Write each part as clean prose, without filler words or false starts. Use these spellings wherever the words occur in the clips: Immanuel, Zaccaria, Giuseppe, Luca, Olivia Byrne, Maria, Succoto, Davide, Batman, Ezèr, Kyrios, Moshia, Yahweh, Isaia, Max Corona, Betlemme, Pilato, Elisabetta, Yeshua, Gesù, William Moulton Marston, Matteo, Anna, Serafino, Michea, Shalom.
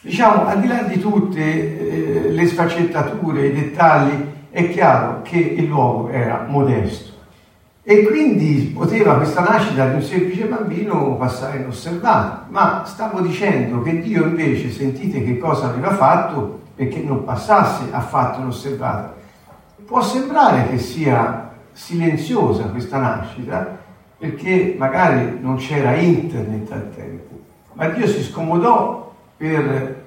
Diciamo, al di là di tutte le sfaccettature, i dettagli, è chiaro che il luogo era modesto e quindi poteva questa nascita di un semplice bambino passare inosservata. Ma stavo dicendo che Dio invece, sentite che cosa aveva fatto perché non passasse affatto inosservata. Può sembrare che sia silenziosa questa nascita perché magari non c'era internet al tempo, ma Dio si scomodò per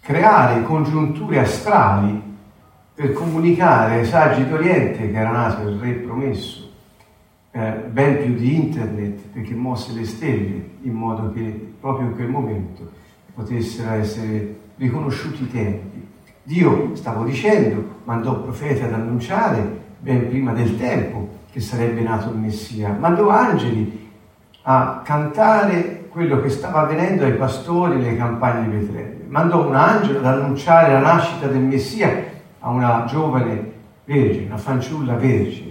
creare congiunture astrali, per comunicare ai saggi d'Oriente che era nato il re promesso, ben più di internet, perché mosse le stelle in modo che proprio in quel momento potessero essere riconosciuti i tempi. Dio, stavo dicendo, mandò profeti ad annunciare ben prima del tempo che sarebbe nato il Messia, mandò angeli a cantare quello che stava avvenendo ai pastori nelle campagne di Betlemme. Mandò un angelo ad annunciare la nascita del Messia a una giovane vergine, una fanciulla vergine,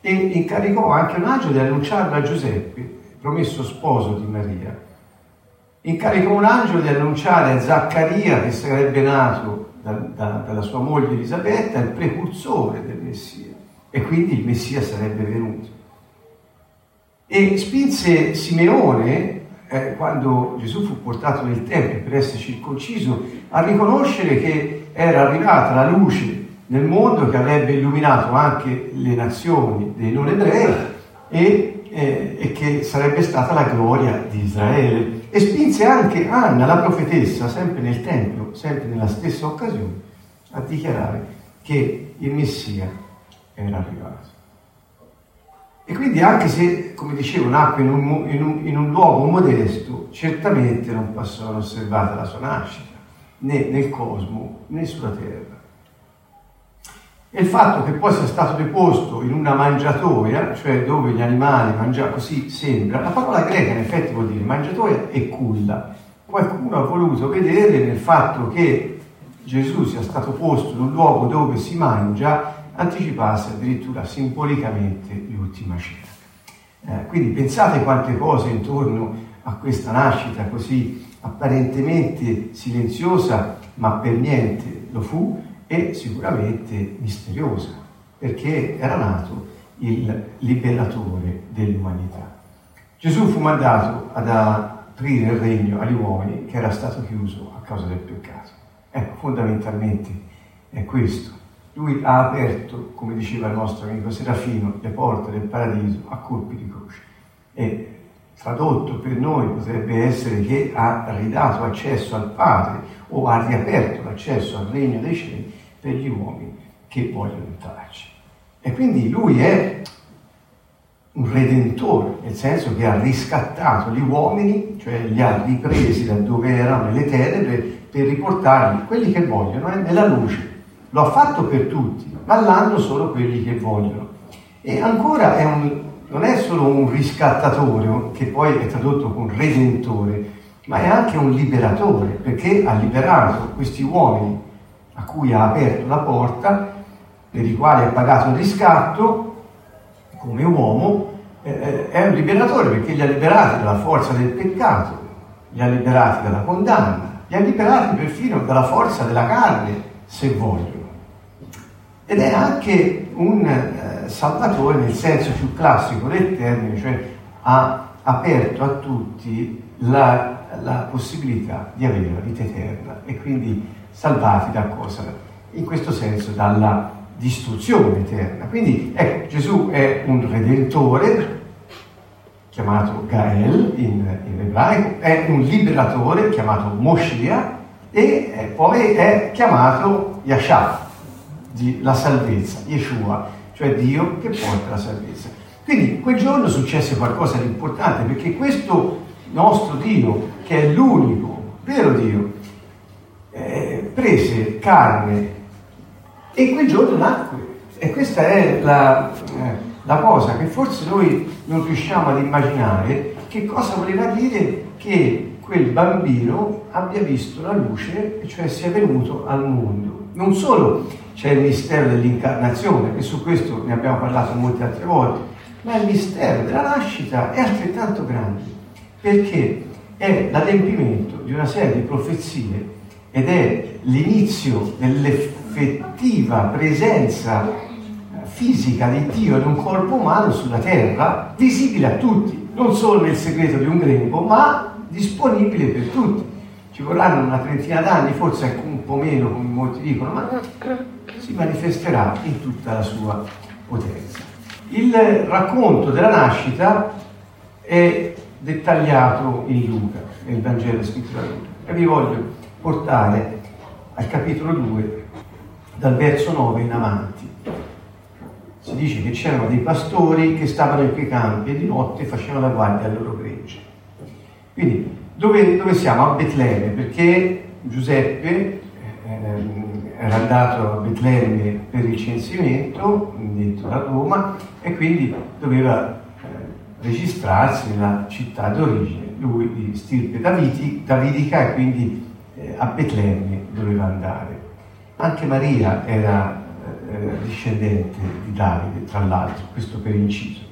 e incaricò anche un angelo di annunciarlo a Giuseppe, promesso sposo di Maria. Incaricò un angelo di annunciare a Zaccaria che sarebbe nato dalla sua moglie Elisabetta, il precursore del Messia, e quindi il Messia sarebbe venuto. E spinse Simeone, quando Gesù fu portato nel tempio per essere circonciso, a riconoscere che era arrivata la luce nel mondo che avrebbe illuminato anche le nazioni dei non ebrei e che sarebbe stata la gloria di Israele. E spinse anche Anna, la profetessa, sempre nel tempio, sempre nella stessa occasione, a dichiarare che il Messia era arrivato. E quindi anche se, come dicevo, nacque in un luogo modesto, certamente non passò inosservata la sua nascita, né nel cosmo, né sulla terra. E il fatto che poi sia stato deposto in una mangiatoia, cioè dove gli animali mangiavano, così sembra, la parola greca in effetti vuol dire mangiatoia e culla. Qualcuno ha voluto vedere nel fatto che Gesù sia stato posto in un luogo dove si mangia, anticipasse addirittura simbolicamente l'ultima cena. Quindi pensate quante cose intorno a questa nascita così apparentemente silenziosa, ma per niente lo fu, e sicuramente misteriosa, perché era nato il liberatore dell'umanità. Gesù fu mandato ad aprire il regno agli uomini che era stato chiuso a causa del peccato. Ecco, fondamentalmente è questo. Lui ha aperto, come diceva il nostro amico Serafino, le porte del paradiso a colpi di croce. E tradotto per noi potrebbe essere che ha ridato accesso al Padre o ha riaperto l'accesso al regno dei cieli per gli uomini che vogliono entrarci. E quindi lui è un redentore, nel senso che ha riscattato gli uomini, cioè li ha ripresi da dove erano nelle tenebre per riportarli, quelli che vogliono, nella luce. Lo ha fatto per tutti, ma l'hanno solo quelli che vogliono. E ancora non è solo un riscattatore, che poi è tradotto con redentore, ma è anche un liberatore, perché ha liberato questi uomini a cui ha aperto la porta, per i quali ha pagato il riscatto come uomo. È un liberatore perché li ha liberati dalla forza del peccato, li ha liberati dalla condanna, li ha liberati perfino dalla forza della carne, se vogliono. Ed è anche un salvatore nel senso più classico del termine, cioè ha aperto a tutti la possibilità di avere la vita eterna e quindi salvati da cosa? In questo senso dalla distruzione eterna. Quindi ecco, Gesù è un redentore, chiamato Gael in ebraico, è un liberatore, chiamato Moshia, e poi è chiamato Yashua, la salvezza, Yeshua, cioè Dio che porta la salvezza. Quindi quel giorno successe qualcosa di importante, perché questo nostro Dio, che è l'unico vero Dio, prese carne e quel giorno nacque. E questa è la cosa che forse noi non riusciamo ad immaginare, che cosa voleva dire che quel bambino abbia visto la luce, cioè sia venuto al mondo. Non solo c'è il mistero dell'incarnazione, e su questo ne abbiamo parlato molte altre volte, ma il mistero della nascita è altrettanto grande, perché è l'adempimento di una serie di profezie ed è l'inizio dell'effettiva presenza fisica di Dio in un corpo umano sulla terra, visibile a tutti, non solo nel segreto di un grembo, ma disponibile per tutti. Ci vorranno una trentina d'anni, forse anche un po' meno, come molti dicono, ma si manifesterà in tutta la sua potenza. Il racconto della nascita è dettagliato in Luca, nel Vangelo scritto da Luca, e vi voglio portare al capitolo 2, dal verso 9 in avanti. Si dice che c'erano dei pastori che stavano in quei campi e di notte facevano la guardia alle loro gregge. Quindi, dove siamo? A Betlemme, perché Giuseppe era andato a Betlemme per il censimento, dentro da Roma, e quindi doveva registrarsi nella città d'origine, lui di stirpe davidica, e quindi a Betlemme doveva andare. Anche Maria era discendente di Davide, tra l'altro, questo per inciso.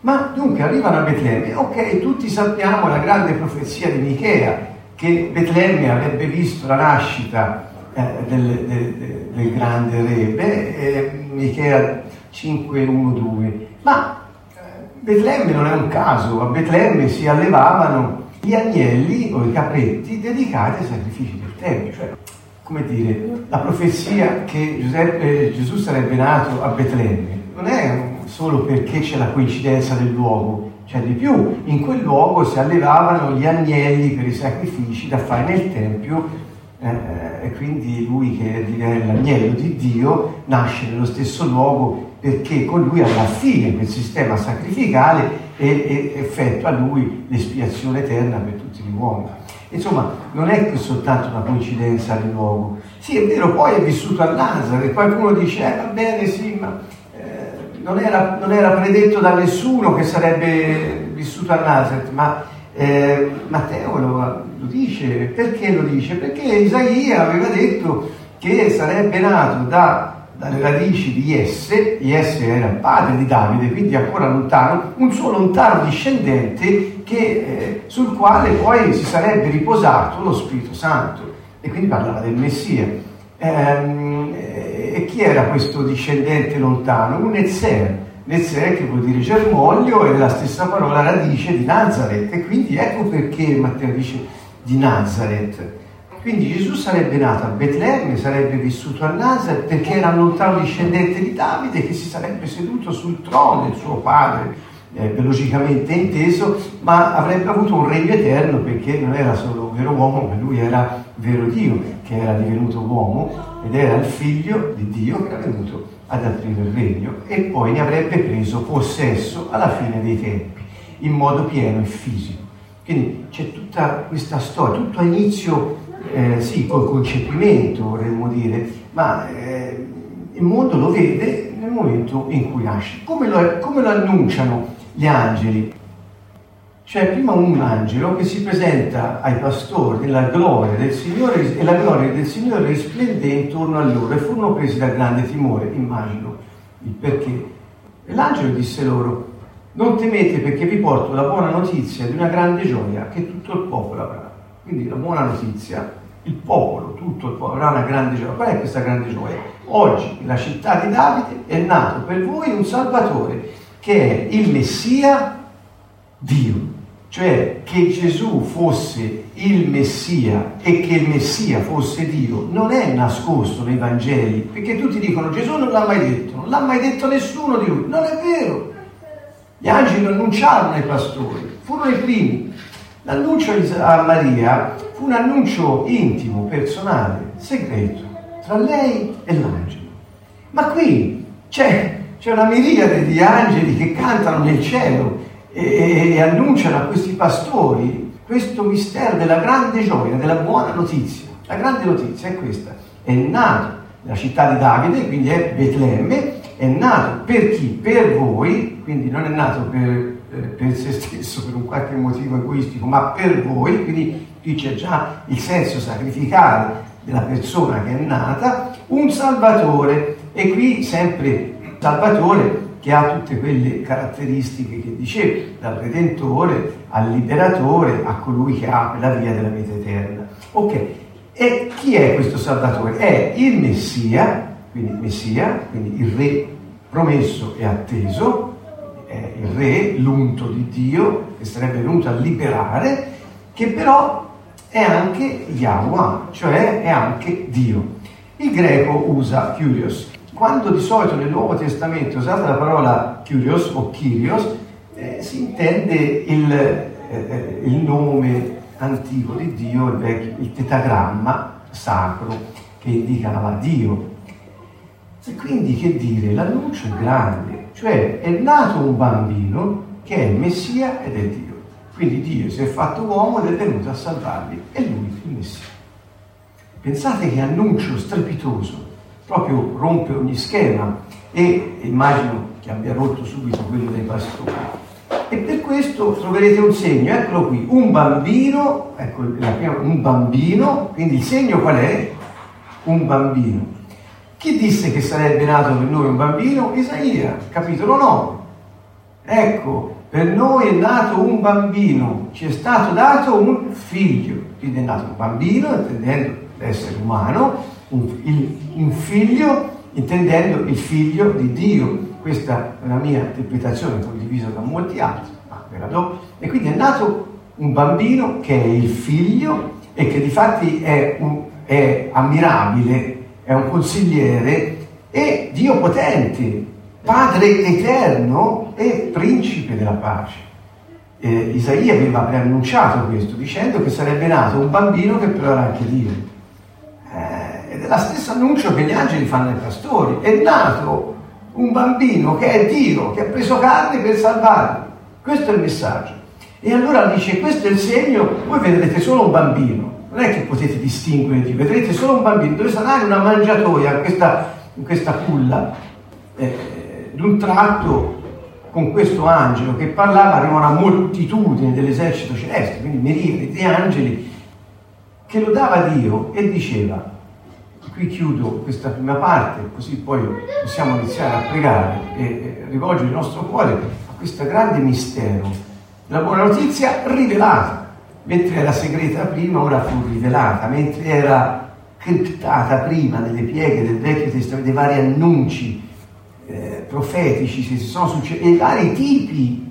Ma dunque arrivano a Betlemme, ok, tutti sappiamo la grande profezia di Michea, che Betlemme avrebbe visto la nascita del grande re, Michea 5:1-2, ma Betlemme non è un caso, a Betlemme si allevavano gli agnelli o i capretti dedicati ai sacrifici del tempio, cioè, come dire, la profezia che Gesù sarebbe nato a Betlemme non è solo perché c'è la coincidenza del luogo, c'è di più, in quel luogo si allevavano gli agnelli per i sacrifici da fare nel tempio, e quindi lui, che è l'agnello di Dio, nasce nello stesso luogo, perché con lui alla fine quel sistema sacrificale e effettua lui l'espiazione eterna per tutti gli uomini. Insomma, non è soltanto una coincidenza di luogo. Sì, è vero, poi è vissuto a Nazaret, qualcuno dice, va bene, sì, ma non era predetto da nessuno che sarebbe vissuto a Nazaret, ma Matteo lo dice. Perché lo dice? Perché Isaia aveva detto che sarebbe nato dalle radici di Iesse era il padre di Davide, quindi ancora lontano, un suo lontano discendente sul quale poi si sarebbe riposato lo Spirito Santo, e quindi parlava del Messia. E chi era questo discendente lontano? Un Ezèr, che vuol dire germoglio, è la stessa parola radice di Nazaret, e quindi ecco perché Matteo dice di Nazaret. Quindi Gesù sarebbe nato a Betlemme, sarebbe vissuto a Nazaret, perché era un lontano discendente di Davide che si sarebbe seduto sul trono del suo padre, logicamente inteso, ma avrebbe avuto un regno eterno, perché non era solo un vero uomo, ma lui era vero Dio, che era divenuto uomo, ed era il figlio di Dio che era venuto ad aprire il regno, e poi ne avrebbe preso possesso alla fine dei tempi, in modo pieno e fisico. Quindi c'è tutta questa storia, tutto a inizio sì, col concepimento, vorremmo dire, ma il mondo lo vede nel momento in cui nasce. Come lo annunciano gli angeli? Cioè, prima un angelo che si presenta ai pastori nella gloria del Signore, e la gloria del Signore risplende intorno a loro, e furono presi da grande timore. Immagino il perché. E l'angelo disse loro: non temete, perché vi porto la buona notizia di una grande gioia che tutto il popolo avrà. Quindi la buona notizia, il popolo, tutto il popolo, avrà una grande gioia. Qual è questa grande gioia? Oggi, nella città di Davide, è nato per voi un Salvatore, che è il Messia Dio. Cioè, che Gesù fosse il Messia e che il Messia fosse Dio non è nascosto nei Vangeli, perché tutti dicono: Gesù non l'ha mai detto, non l'ha mai detto nessuno di lui. Non è vero. Gli angeli lo annunciarono ai pastori, furono i primi. L'annuncio a Maria fu un annuncio intimo, personale, segreto, tra lei e l'angelo. Ma qui c'è una miriade di angeli che cantano nel cielo e annunciano a questi pastori questo mistero della grande gioia, della buona notizia. La grande notizia è questa: è nato nella città di Davide, quindi è Betlemme, è nato per chi? Per voi, quindi non è nato per se stesso, per un qualche motivo egoistico, ma per voi. Quindi qui c'è già il senso sacrificale della persona che è nata, un Salvatore. E qui sempre Salvatore, che ha tutte quelle caratteristiche che dicevo, dal Redentore al Liberatore a colui che apre la via della vita eterna. Ok, e chi è questo Salvatore? È il Messia, quindi il Re promesso e atteso, è il Re, l'unto di Dio, che sarebbe venuto a liberare, che però è anche Yahweh, cioè è anche Dio. Il greco usa Kyrios. Quando di solito nel Nuovo Testamento è usata la parola Kyrios o Kyrios, si intende il nome antico di Dio, il tetagramma sacro che indicava Dio. E quindi che dire, l'annuncio è grande, cioè è nato un bambino che è il Messia ed è Dio. Quindi Dio si è fatto uomo ed è venuto a salvarli, e lui il Messia. Pensate che annuncio strepitoso, proprio rompe ogni schema, e immagino che abbia rotto subito quello dei pastori. E per questo troverete un segno, eccolo qui, un bambino, ecco un bambino, quindi il segno qual è? Un bambino. Chi disse che sarebbe nato per noi un bambino? Isaia, capitolo 9. Ecco, per noi è nato un bambino, ci è stato dato un figlio, quindi è nato un bambino, intendendo l'essere umano, un figlio, intendendo il figlio di Dio. Questa è una mia interpretazione condivisa da molti altri, ma ve la do. E quindi è nato un bambino che è il figlio e che difatti è ammirabile, è un consigliere e Dio potente, Padre eterno e principe della pace. Isaia aveva preannunciato questo dicendo che sarebbe nato un bambino che però era anche Dio. Ed è lo stesso annuncio che gli angeli fanno ai pastori. È nato un bambino che è Dio, che ha preso carne per salvarli. Questo è il messaggio. E allora dice, questo è il segno, voi vedrete solo un bambino. Non è che potete distinguere Dio, vedrete solo un bambino. Dove sarà? In una mangiatoia, in questa culla. D'un tratto con questo angelo che parlava arriva una moltitudine dell'esercito celeste, quindi miriadi di angeli che lodava Dio e diceva, e qui chiudo questa prima parte così poi possiamo iniziare a pregare e rivolgere il nostro cuore a questo grande mistero, la buona notizia rivelata, mentre era segreta prima ora fu rivelata, mentre era criptata prima nelle pieghe del Vecchio Testamento, dei vari annunci profetici si sono succediti, e i vari tipi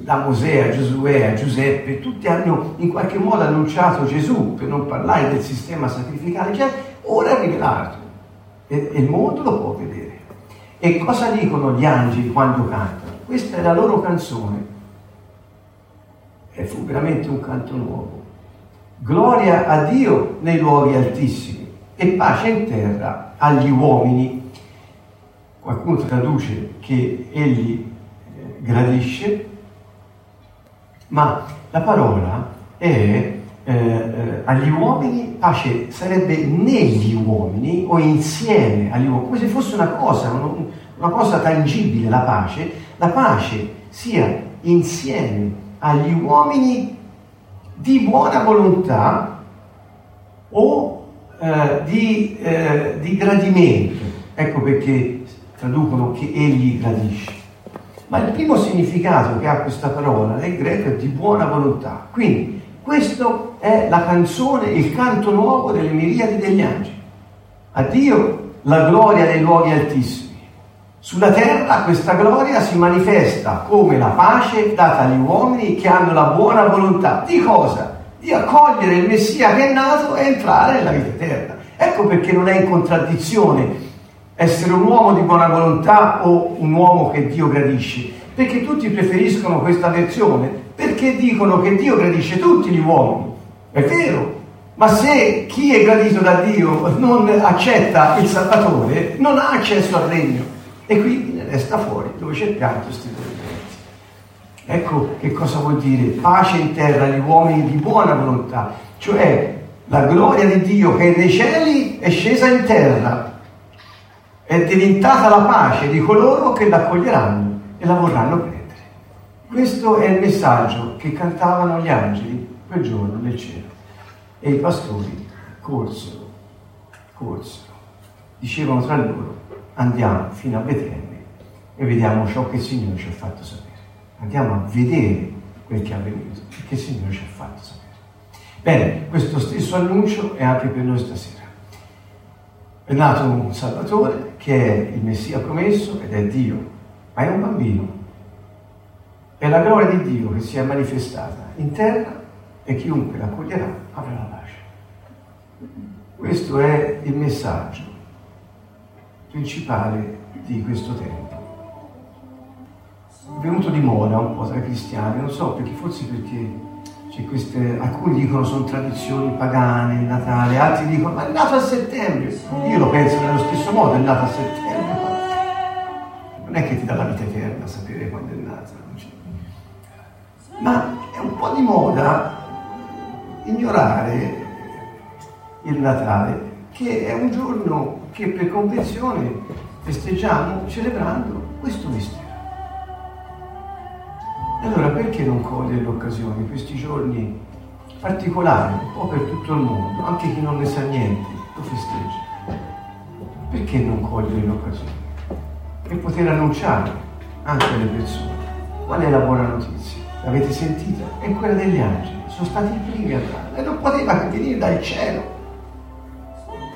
da Mosè a Giosuè a Giuseppe, tutti hanno in qualche modo annunciato Gesù, per non parlare del sistema sacrificale, cioè ora è rivelato e il mondo lo può vedere. E cosa dicono gli angeli quando cantano? Questa è la loro canzone e fu veramente un canto nuovo: gloria a Dio nei luoghi altissimi e pace in terra agli uomini. Qualcuno traduce che egli gradisce, ma la parola è agli uomini pace, sarebbe negli uomini o insieme agli uomini, come se fosse una cosa tangibile, la pace sia insieme agli uomini di buona volontà o di gradimento. Ecco perché traducono che egli gradisce. Ma il primo significato che ha questa parola nel greco è di buona volontà. Quindi questo è la canzone, il canto nuovo delle miriadi degli angeli. A Dio la gloria nei luoghi altissimi. Sulla terra questa gloria si manifesta come la pace data agli uomini che hanno la buona volontà. Di cosa? Di accogliere il Messia che è nato e entrare nella vita eterna. Ecco perché non è in contraddizione essere un uomo di buona volontà o un uomo che Dio gradisce, perché tutti preferiscono questa versione, perché dicono che Dio gradisce tutti gli uomini, è vero, ma se chi è gradito da Dio non accetta il Salvatore, non ha accesso al regno, e quindi ne resta fuori, dove c'è il pianto sti dolenti. Ecco che cosa vuol dire pace in terra agli uomini di buona volontà, cioè la gloria di Dio che è nei cieli è scesa in terra, è diventata la pace di coloro che la accoglieranno e la vorranno prendere. Questo è il messaggio che cantavano gli angeli quel giorno nel cielo. E i pastori corsero, dicevano tra loro, andiamo fino a Betlemme e vediamo ciò che il Signore ci ha fatto sapere. Andiamo a vedere quel che è avvenuto e che il Signore ci ha fatto sapere. Bene, questo stesso annuncio è anche per noi stasera. È nato un Salvatore che è il Messia promesso ed è Dio, ma è un bambino. È la gloria di Dio che si è manifestata in terra e chiunque l'accoglierà avrà la pace. Questo è il messaggio principale di questo tempo. È venuto di moda un po' tra i cristiani, non so perché, forse perché c'è queste, alcuni dicono sono tradizioni pagane, il Natale, altri dicono ma è nato a settembre. Io lo penso nello stesso modo, è nato a settembre. Non è che ti dà la vita eterna sapere quando è nato, ma è un po' di moda ignorare il Natale, che è un giorno che per convenzione festeggiamo celebrando questo mistero. E allora perché non cogliere l'occasione, questi giorni particolari, un po' per tutto il mondo, anche chi non ne sa niente, lo festeggia? Perché non cogliere l'occasione? Per poter annunciare anche alle persone qual è la buona notizia. L'avete sentita? È quella degli angeli, sono stati i primi a darla e non poteva venire dal cielo,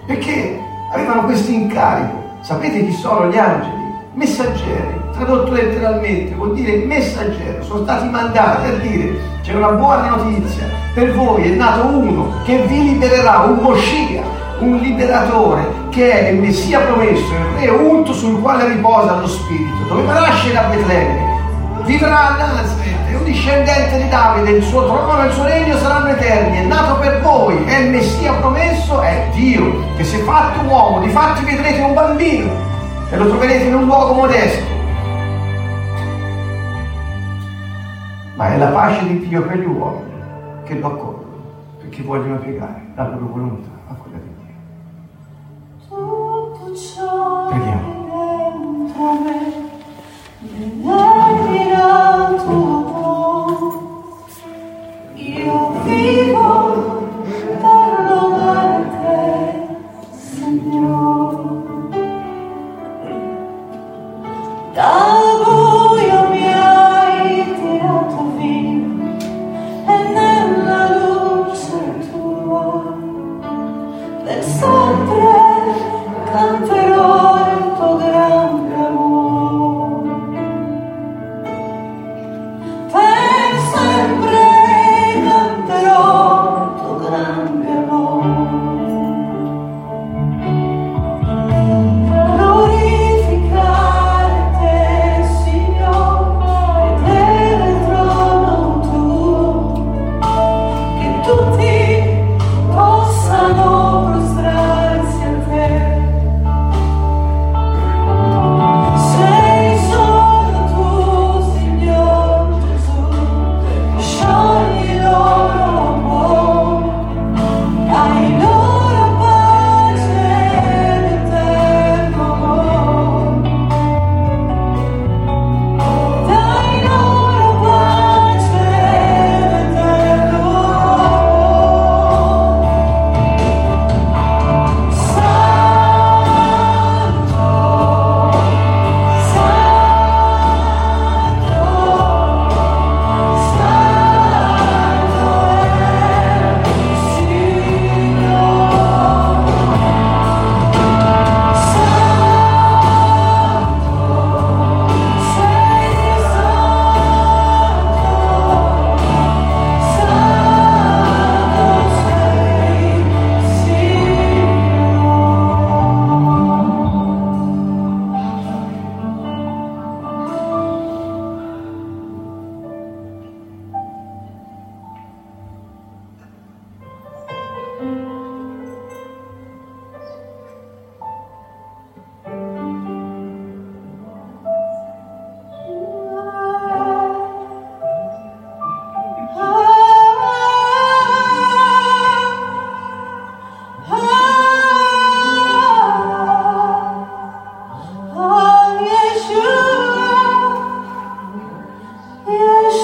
perché avevano questo incarico. Sapete chi sono gli angeli? Messaggeri, tradotto letteralmente vuol dire messaggero. Sono stati mandati a dire: c'è una buona notizia per voi, è nato uno che vi libererà, un Moscia, un liberatore, che è il Messia promesso, il re unto sul quale riposa lo spirito. Doveva nascere a Betlemme, vivrà a Nazaret, è un discendente di Davide, il suo trono e il suo regno saranno eterni, è nato per voi, è il Messia promesso, è Dio che si è fatto uomo. Difatti vedrete un bambino e lo troverete in un luogo modesto, ma è la pace di Dio per gli uomini che lo accolgono, perché vogliono piegare la loro volontà a quella di Dio. Preghiamo. Io vivo per lodare te, Signore. Da buio mi hai tirato via e nella luce tua per sempre canterò il tuo grande amore. Yeshua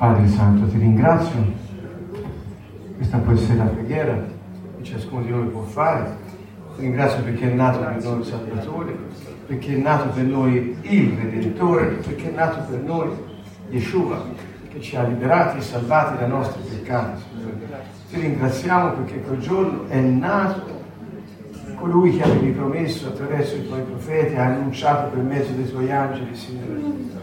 Padre Santo, ti ringrazio. Questa può essere la preghiera che ciascuno di noi può fare. Ti ringrazio perché è nato per noi il Salvatore, perché è nato per noi il Redentore, perché è nato per noi Yeshua, che ci ha liberati e salvati dai nostri peccati. Ti ringraziamo perché quel giorno è nato colui che avevi promesso attraverso i tuoi profeti, ha annunciato per mezzo dei tuoi angeli, Signore.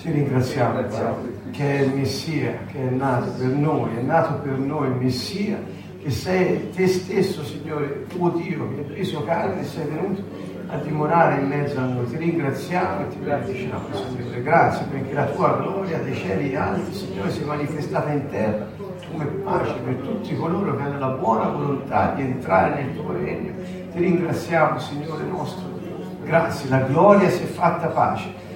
Ti ringraziamo, Padre, che è il Messia, che è nato per noi il Messia, che sei te stesso, Signore, tuo Dio, che hai preso carne e sei venuto a dimorare in mezzo a noi. Ti ringraziamo e ti benediciamo, Signore. Grazie perché la tua gloria dei cieli alti, Signore, si è manifestata in terra come pace per tutti coloro che hanno la buona volontà di entrare nel tuo regno. Ti ringraziamo, Signore nostro. Grazie, la gloria si è fatta pace.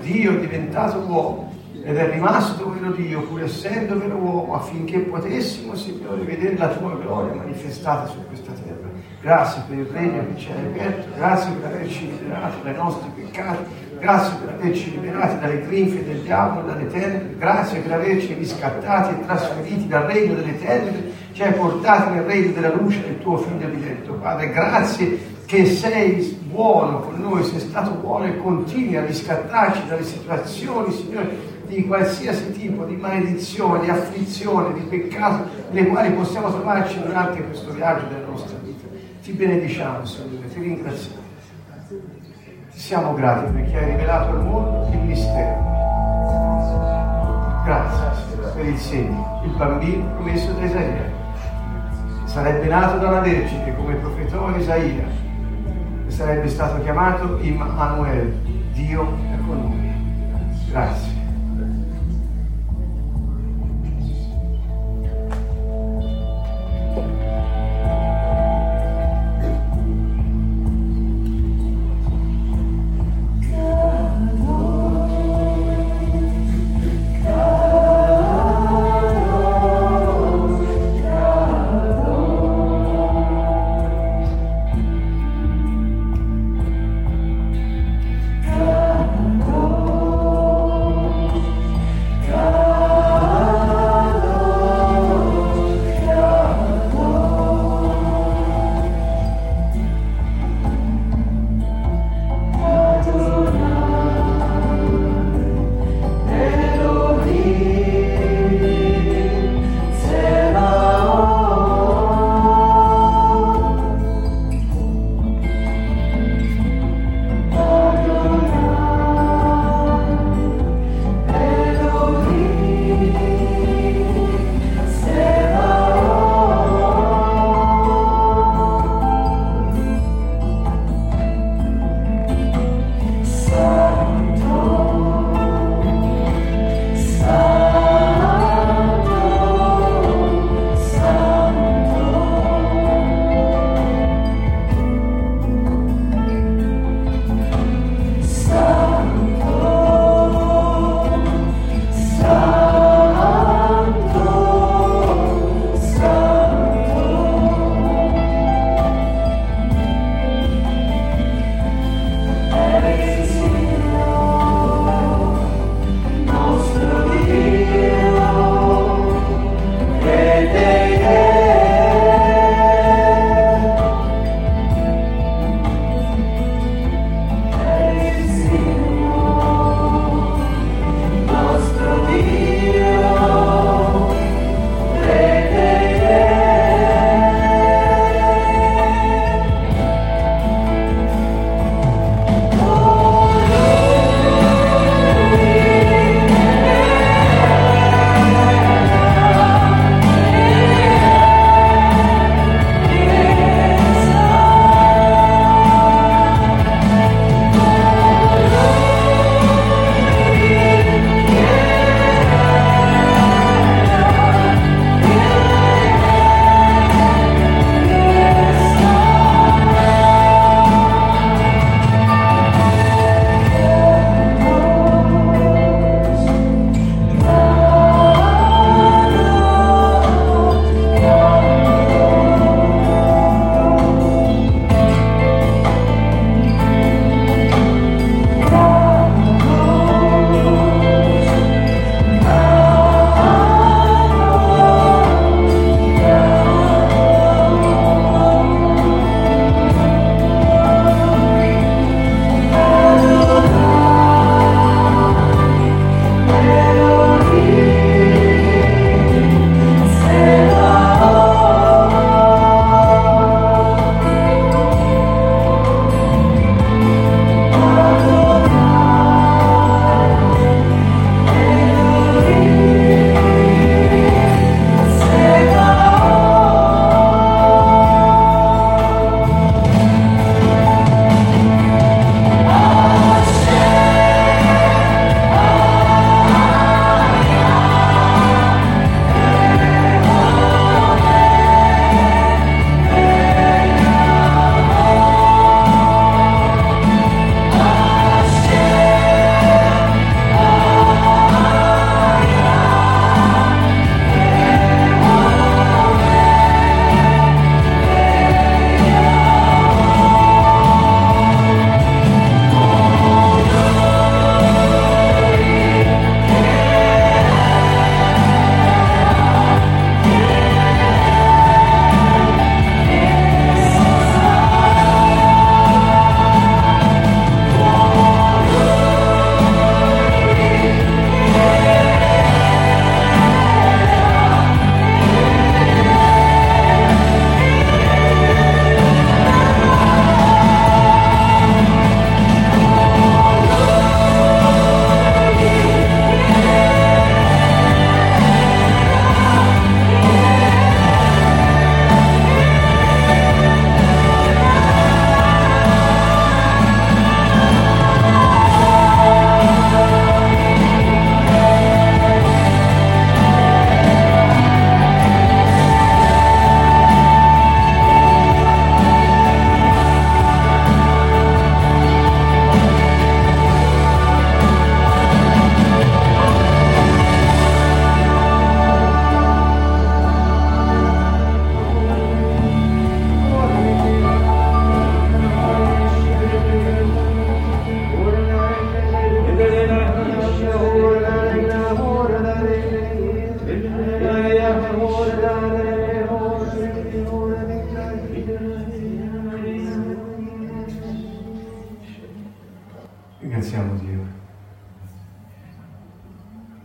Dio è diventato uomo ed è rimasto vero Dio, pur essendo vero uomo, affinché potessimo, Signore, vedere la tua gloria manifestata su questa terra. Grazie per il regno che ci hai aperto, grazie per averci liberati dai nostri peccati, grazie per averci liberati dalle grinfie del diavolo, dalle tenebre, grazie per averci riscattati e trasferiti dal regno delle tenebre, ci hai portati nel regno della luce del tuo Figlio diletto. Padre, grazie che sei buono con noi, sei stato buono e continui a riscattarci dalle situazioni, Signore, di qualsiasi tipo di maledizione, di afflizione, di peccato, nelle quali possiamo trovarci durante questo viaggio della nostra vita. Ti benediciamo, Signore, ti ringraziamo. Ti siamo grati perché hai rivelato al mondo il mistero. Grazie, Signore, per il segno, il bambino promesso da Isaia. Sarebbe nato da una vergine, come profetò Isaia. Sarebbe stato chiamato Immanuel, Dio è con noi. Grazie.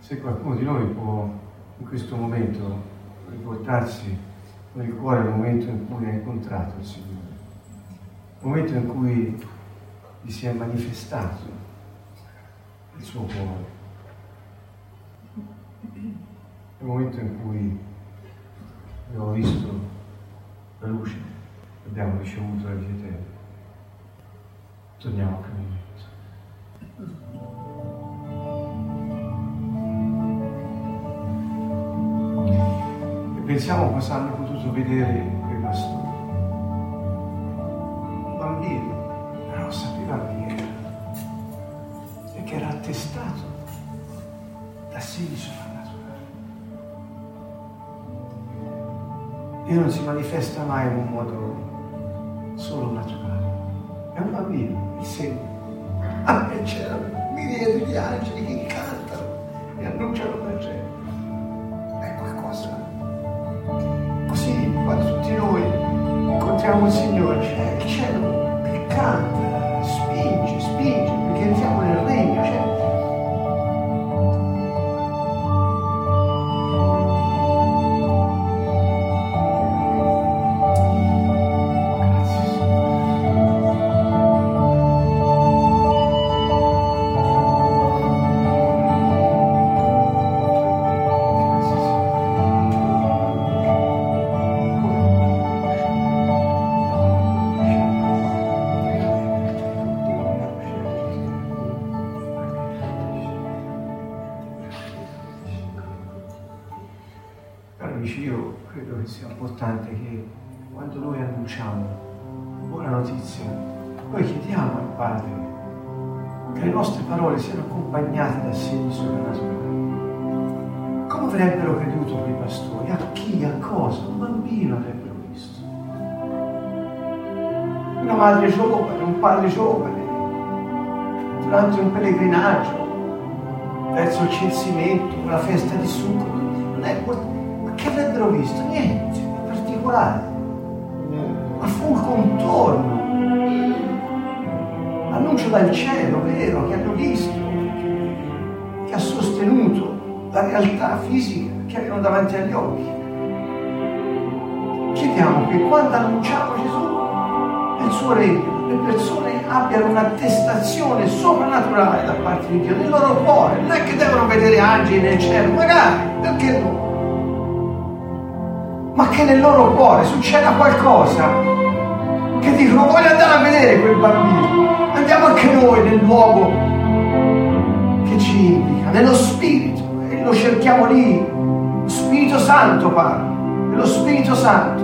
Se qualcuno di noi può in questo momento riportarsi nel cuore il momento in cui ha incontrato il Signore, il momento in cui gli si è manifestato il suo cuore, il momento in cui abbiamo visto la luce, abbiamo ricevuto la vita eterna. Torniamo a camminare. Pensiamo cosa hanno potuto vedere quei pastori. Bambini, ma non sapevano chi era, e che era attestato da segni soprannaturali. Dio non si manifesta mai in un modo solo naturale. È un bambino, il segno. Ah, e c'erano migliaia di angeli che cantano e annunciano il Vangelo. Il Signore c'è, il cielo che canta, spinge, perché entriamo nel regno, siano accompagnate da segni soprannaturali. Come avrebbero creduto quei pastori? A chi? A cosa? Un bambino avrebbero visto. Una madre giovane, un padre giovane, durante un pellegrinaggio, verso il censimento, una festa di Succoto. Ma che avrebbero visto? Niente in particolare. Ma fu un contorno. Annuncio dal cielo, vero, che hanno visto, che ha sostenuto la realtà fisica che avevano davanti agli occhi. Chiediamo che quando annunciamo Gesù e il suo regno, le persone abbiano un'attestazione soprannaturale da parte di Dio, nel loro cuore. Non è che devono vedere angeli nel cielo, magari, perché no? Ma che nel loro cuore succeda qualcosa che dicono: voglio andare a vedere quel bambino. Andiamo anche noi nel luogo che ci indica, nello Spirito, e lo cerchiamo lì. Spirito Santo parla, è lo Spirito Santo,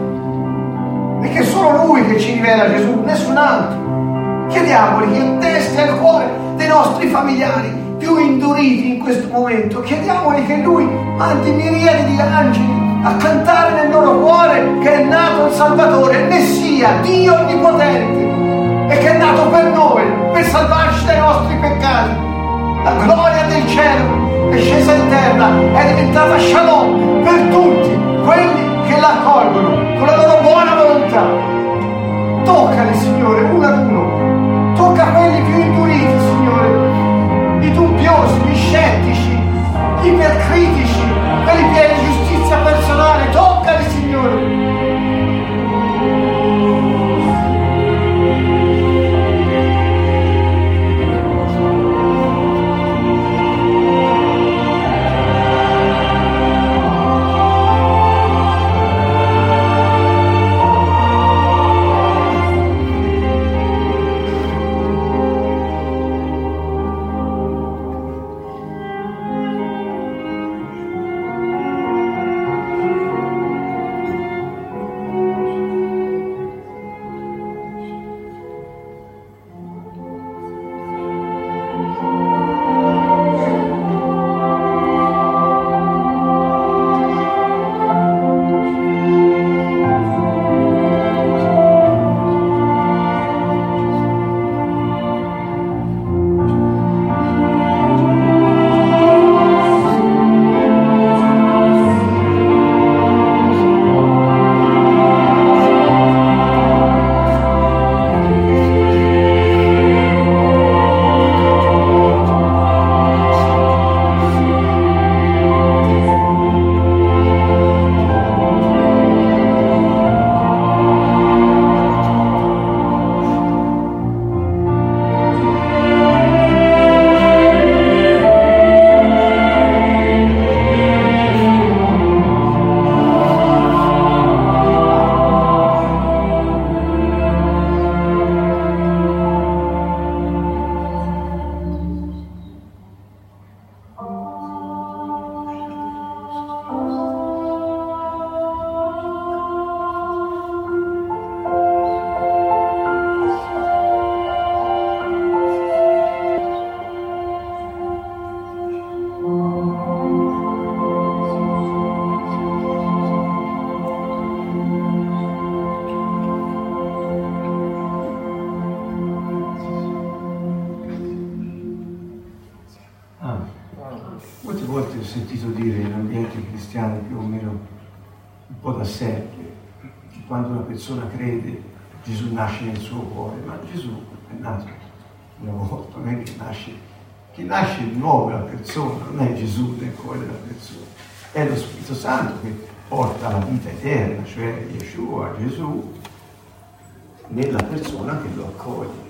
perché è solo Lui che ci rivela Gesù, nessun altro. Chiediamogli che attesti al cuore dei nostri familiari più induriti in questo momento. Chiediamogli che Lui mandi miriadi di angeli a cantare nel loro cuore che è nato il Salvatore, il Messia, Dio Onnipotente, e che è nato per noi, per salvarci dai nostri peccati. La gloria del cielo è scesa in terra, è diventata Shalom per tutti quelli che la accolgono con la loro buona volontà. Toccali, Signore, uno ad uno. Tocca quelli più induriti, Signore, i dubbiosi, gli scettici, gli ipercritici, quelli pieni di giustizia personale. Toccali, Signore. Molte volte ho sentito dire in ambienti cristiani più o meno un po' da sempre che quando una persona crede Gesù nasce nel suo cuore, ma Gesù è nato una volta, non è che nasce. Chi nasce di nuovo la persona, non è Gesù nel cuore della persona, è lo Spirito Santo che porta la vita eterna, cioè Yeshua, Gesù, nella persona che lo accoglie.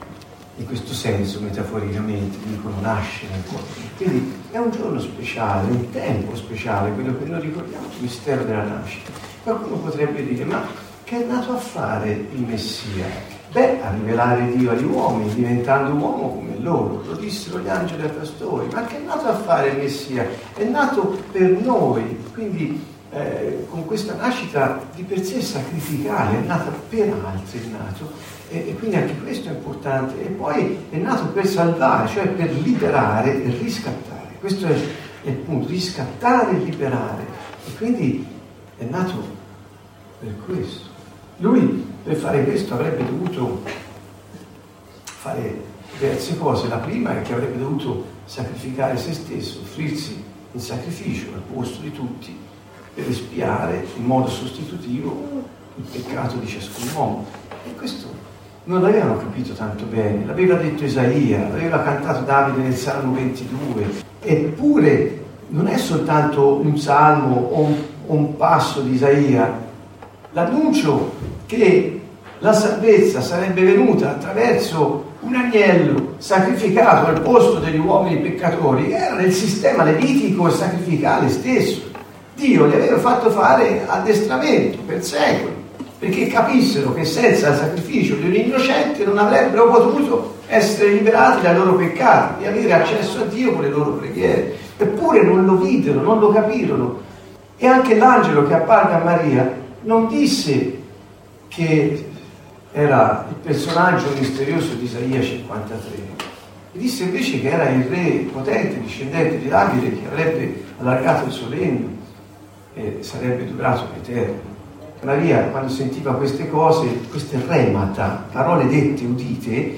In questo senso, metaforicamente, dicono nasce nel cuore. Quindi è un giorno speciale, un tempo speciale, quello che noi ricordiamo, il mistero della nascita. Qualcuno potrebbe dire, ma che è nato a fare il Messia? Beh, a rivelare Dio agli uomini, diventando uomo come loro, lo dissero gli angeli ai pastori, ma che è nato a fare il Messia? È nato per noi, quindi con questa nascita di per sé sacrificale, è nato per altri, è nato, e quindi anche questo è importante, e poi è nato per salvare, cioè per liberare e riscattare, questo è il punto, riscattare e liberare, e quindi è nato per questo. Lui per fare questo avrebbe dovuto fare diverse cose. La prima è che avrebbe dovuto sacrificare se stesso, offrirsi in sacrificio al posto di tutti per espiare in modo sostitutivo il peccato di ciascun uomo. E questo non l'avevano capito tanto bene, l'aveva detto Isaia, l'aveva cantato Davide nel Salmo 22. Eppure non è soltanto un salmo o un passo di Isaia. L'annuncio che la salvezza sarebbe venuta attraverso un agnello sacrificato al posto degli uomini peccatori era nel sistema levitico e sacrificale stesso. Dio li aveva fatto fare addestramento per secoli, perché capissero che senza il sacrificio di un innocente non avrebbero potuto essere liberati dai loro peccati e avere accesso a Dio con le loro preghiere. Eppure non lo videro, non lo capirono. E anche l'angelo che apparve a Maria non disse che era il personaggio misterioso di Isaia 53, disse invece che era il re potente, discendente di Davide, che avrebbe allargato il suo regno e sarebbe durato eterno. Maria, quando sentiva queste cose, queste remata, parole dette, udite,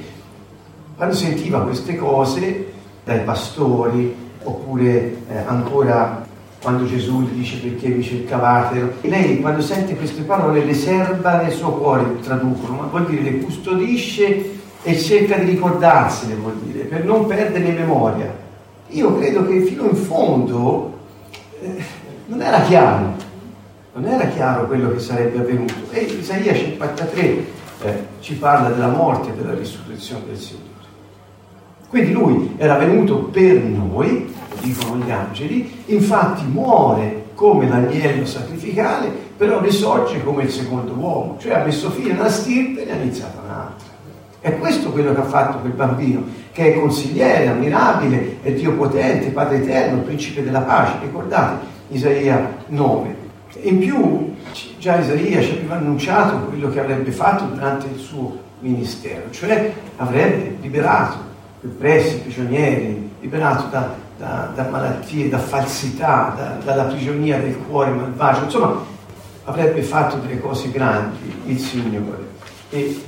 quando sentiva queste cose dai pastori, oppure ancora quando Gesù gli dice perché vi cercavate, e lei quando sente queste parole le serba nel suo cuore, traducono, ma vuol dire le custodisce e cerca di ricordarsene, vuol dire, per non perdere memoria. Io credo che fino in fondo non era chiaro quello che sarebbe avvenuto. E Isaia 53 ci parla della morte e della risurrezione del Signore. Quindi lui era venuto per noi, dicono gli angeli, infatti muore come l'agnello sacrificale, però risorge come il secondo uomo, cioè ha messo fine a una stirpe e ne ha iniziata un'altra. È questo quello che ha fatto quel bambino, che è consigliere, ammirabile, è Dio potente, Padre eterno, principe della pace. Ricordate Isaia 9. In più già Isaia ci aveva annunciato quello che avrebbe fatto durante il suo ministero, cioè avrebbe liberato i oppressi, i prigionieri, liberato da malattie, da falsità, dalla prigionia del cuore malvagio. Insomma, avrebbe fatto delle cose grandi il Signore. E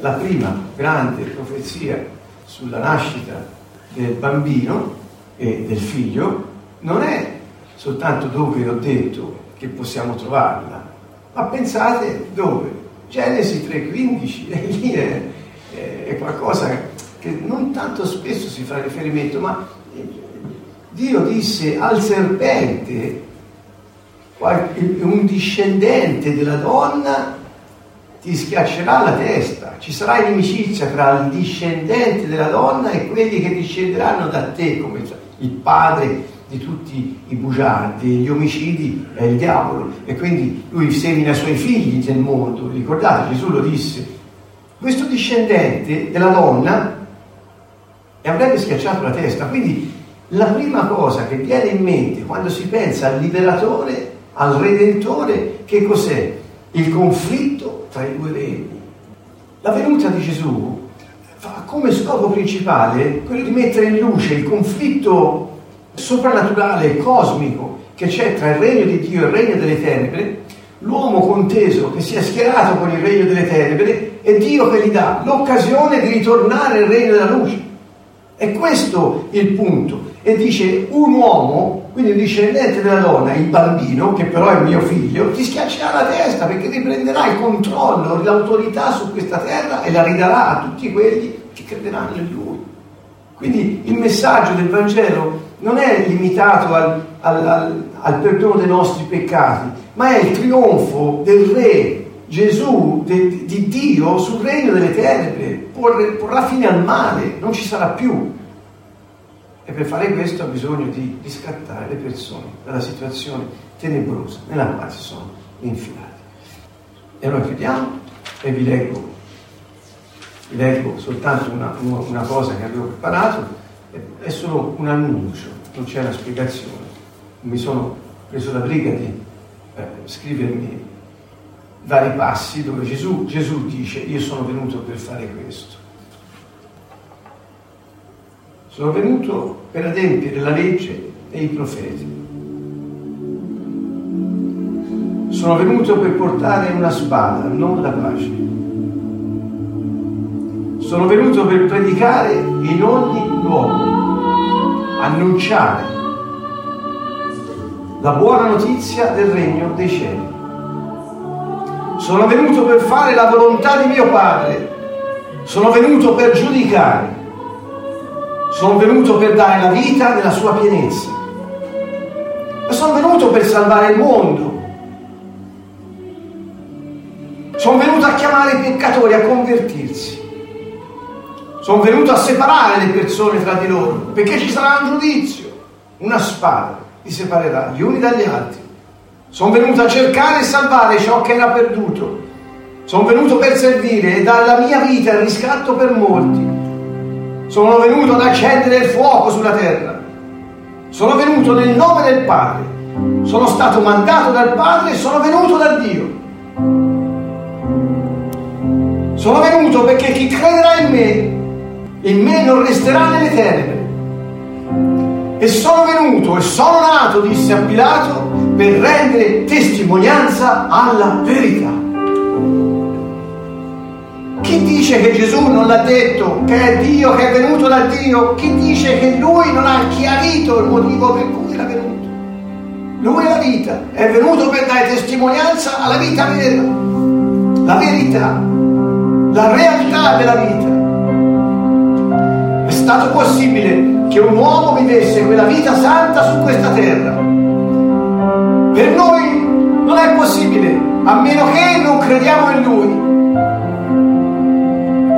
la prima grande profezia sulla nascita del bambino e del figlio non è soltanto dove ho detto che possiamo trovarla, ma pensate dove. Genesi 3,15 lì è qualcosa che non tanto spesso si fa riferimento, ma Dio disse al serpente, un discendente della donna ti schiaccerà la testa, ci sarà inimicizia tra il discendente della donna e quelli che discenderanno da te, come il padre di tutti i bugiardi, gli omicidi è il diavolo, e quindi lui semina i suoi figli nel mondo. Ricordate, Gesù lo disse, questo discendente della donna e avrebbe schiacciato la testa. Quindi la prima cosa che viene in mente quando si pensa al liberatore, al redentore, che cos'è? Il conflitto tra i due regni. La venuta di Gesù ha come scopo principale quello di mettere in luce il conflitto soprannaturale, cosmico, che c'è tra il regno di Dio e il regno delle tenebre, l'uomo conteso che si è schierato con il regno delle tenebre e Dio che gli dà l'occasione di ritornare al regno della luce. E questo è il punto. e dice un uomo, quindi un discendente della donna, il bambino, che però è mio figlio, ti schiaccerà la testa perché riprenderà il controllo, l'autorità su questa terra e la ridarà a tutti quelli che crederanno in lui. Quindi il messaggio del Vangelo non è limitato al perdono dei nostri peccati, ma è il trionfo del Re Gesù, di Dio sul regno delle tenebre. Porrà fine al male, non ci sarà più. E per fare questo ha bisogno di riscattare le persone dalla situazione tenebrosa nella quale si sono infilati. E allora chiudiamo e vi leggo soltanto una cosa che avevo preparato. È solo un annuncio, non c'è una spiegazione. Mi sono preso la briga di scrivermi vari passi dove Gesù dice: io sono venuto per fare questo, sono venuto per adempiere la legge e i profeti, sono venuto per portare una spada, non la pace. Sono venuto per predicare in ogni luogo, annunciare la buona notizia del regno dei cieli. Sono venuto per fare la volontà di mio Padre. Sono venuto per giudicare. Sono venuto per dare la vita nella sua pienezza. Ma sono venuto per salvare il mondo. Sono venuto a chiamare i peccatori a convertirsi. Sono venuto a separare le persone tra di loro, perché ci sarà un giudizio, una spada li separerà gli uni dagli altri. Sono venuto a cercare e salvare ciò che era perduto. Sono venuto per servire e dare la mia vita in riscatto per molti. Sono venuto ad accendere il fuoco sulla terra. Sono venuto nel nome del Padre. Sono stato mandato dal Padre e sono venuto da Dio. Sono venuto perché chi crederà in me non resterà nelle tenebre. E sono venuto e sono nato, disse a Pilato, per rendere testimonianza alla verità. Chi dice che Gesù non l'ha detto, che è Dio, che è venuto da Dio? Chi dice che lui non ha chiarito il motivo per cui era venuto? Lui è la vita, è venuto per dare testimonianza alla vita vera, la verità, la realtà della vita. È stato possibile che un uomo vivesse quella vita santa su questa terra. Per noi non è possibile, a meno che non crediamo in Lui.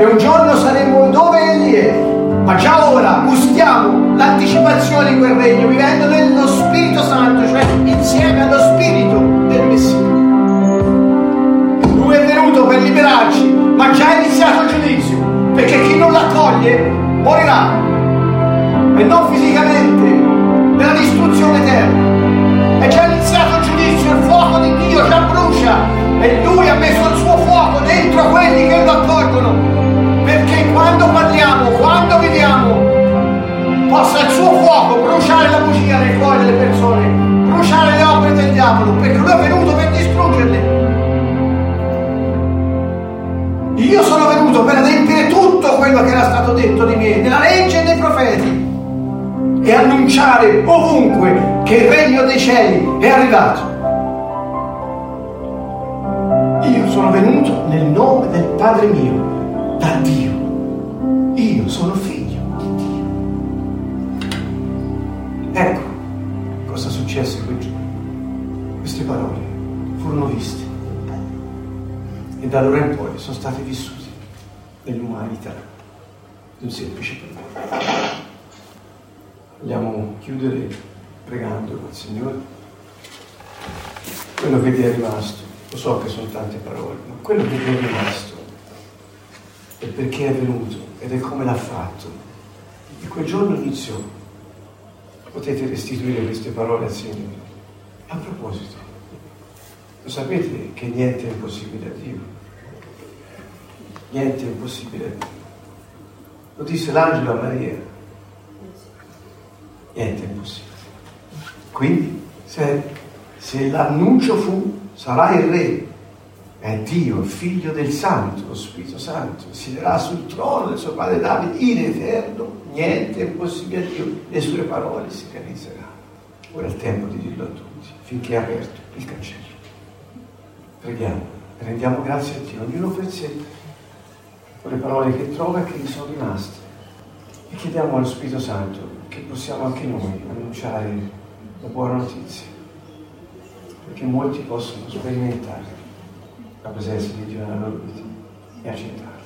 E un giorno saremo dove Egli è, ma già ora gustiamo l'anticipazione di quel regno, vivendo nello Spirito Santo, cioè insieme allo Spirito del Messia. Lui è venuto per liberarci, ma già è iniziato il giudizio, perché chi non l'accoglie morirà, e non fisicamente, nella distruzione eterna. È già iniziato il giudizio, il fuoco di Dio già brucia, e Lui ha messo il suo fuoco dentro quelli che lo accolgono, perché quando parliamo, quando viviamo, possa il suo fuoco bruciare la bugia nel cuore delle persone, bruciare le opere del diavolo, perché Lui è venuto per distruggerle. Io sono venuto per adempiere tutto quello che era stato detto di me nella legge e nei profeti, e annunciare ovunque che il regno dei cieli è arrivato. Io sono venuto nel nome del Padre mio, da Dio. Io sono figlio di Dio. Ecco cosa successe quel giorno. Queste parole furono viste, e da allora in poi sono stati vissuti nell'umanità di un semplice popolo. Vogliamo chiudere pregando al Signore. Quello che ti è rimasto, lo so che sono tante parole, ma quello che ti è rimasto è perché è venuto ed è come l'ha fatto. E quel giorno iniziò. Potete restituire queste parole al Signore. A proposito, lo sapete che niente è impossibile a Dio? Niente è impossibile a Dio. Lo disse l'angelo a Maria. Niente è impossibile. Quindi, se l'annuncio fu: sarai il re, è Dio, il figlio del santo, lo Spirito Santo, siederà sul trono del suo padre Davide in eterno, niente è impossibile a Dio, le sue parole si realizzeranno. Ora è il tempo di dirlo a tutti, finché è aperto il cancello. Preghiamo, rendiamo grazie a Dio, ognuno per sé, con le parole che trova e che sono rimaste, e chiediamo allo Spirito Santo che possiamo anche noi annunciare la buona notizia, perché molti possono sperimentare la presenza di Dio nella loro vita e accettarla.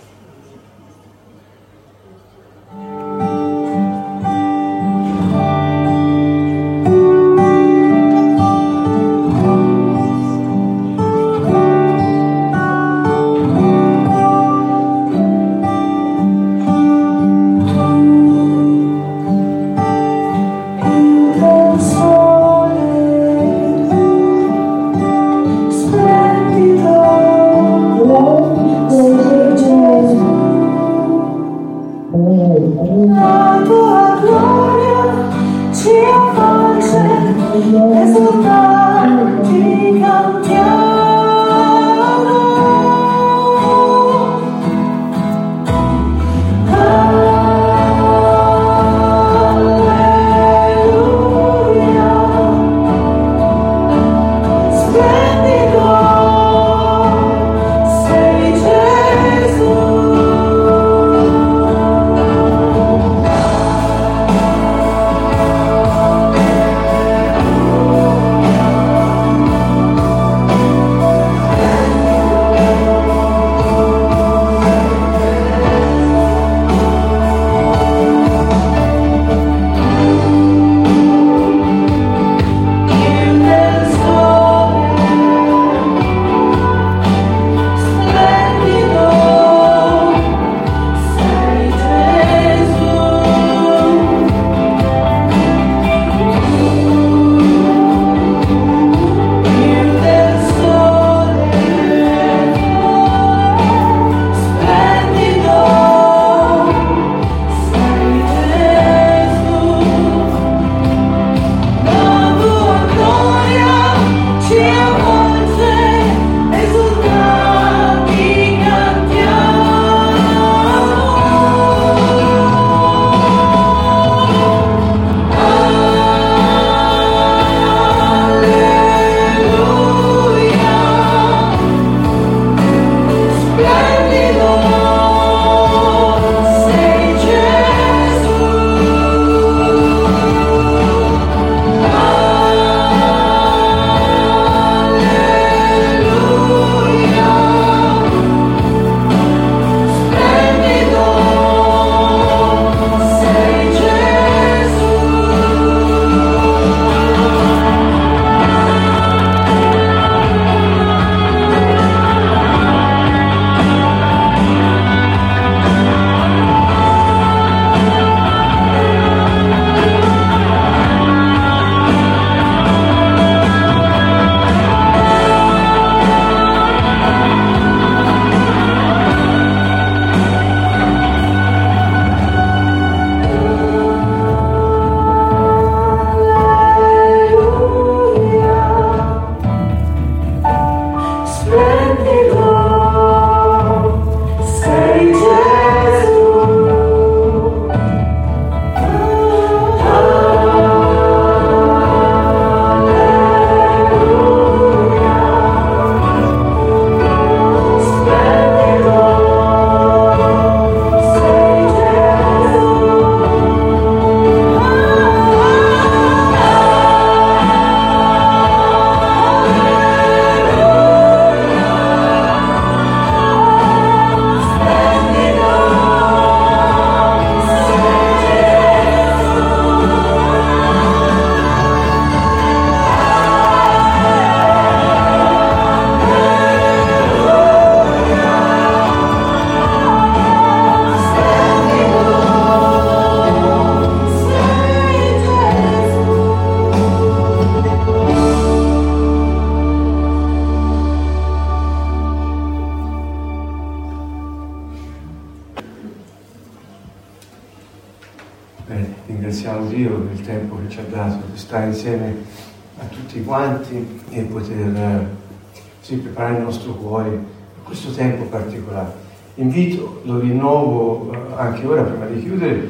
sì, preparare il nostro cuore a questo tempo particolare. Invito, lo rinnovo anche ora prima di chiudere,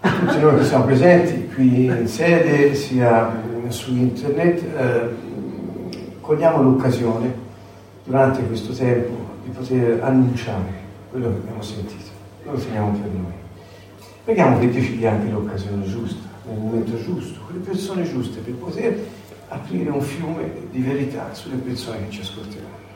tutti noi che siamo presenti qui in sede, sia su internet, cogliamo l'occasione durante questo tempo di poter annunciare quello che abbiamo sentito, noi lo teniamo per noi. Preghiamo che Dio ci dia anche l'occasione giusta, nel momento giusto, con le persone giuste, per poter aprire un fiume di verità sulle persone che ci ascolteranno.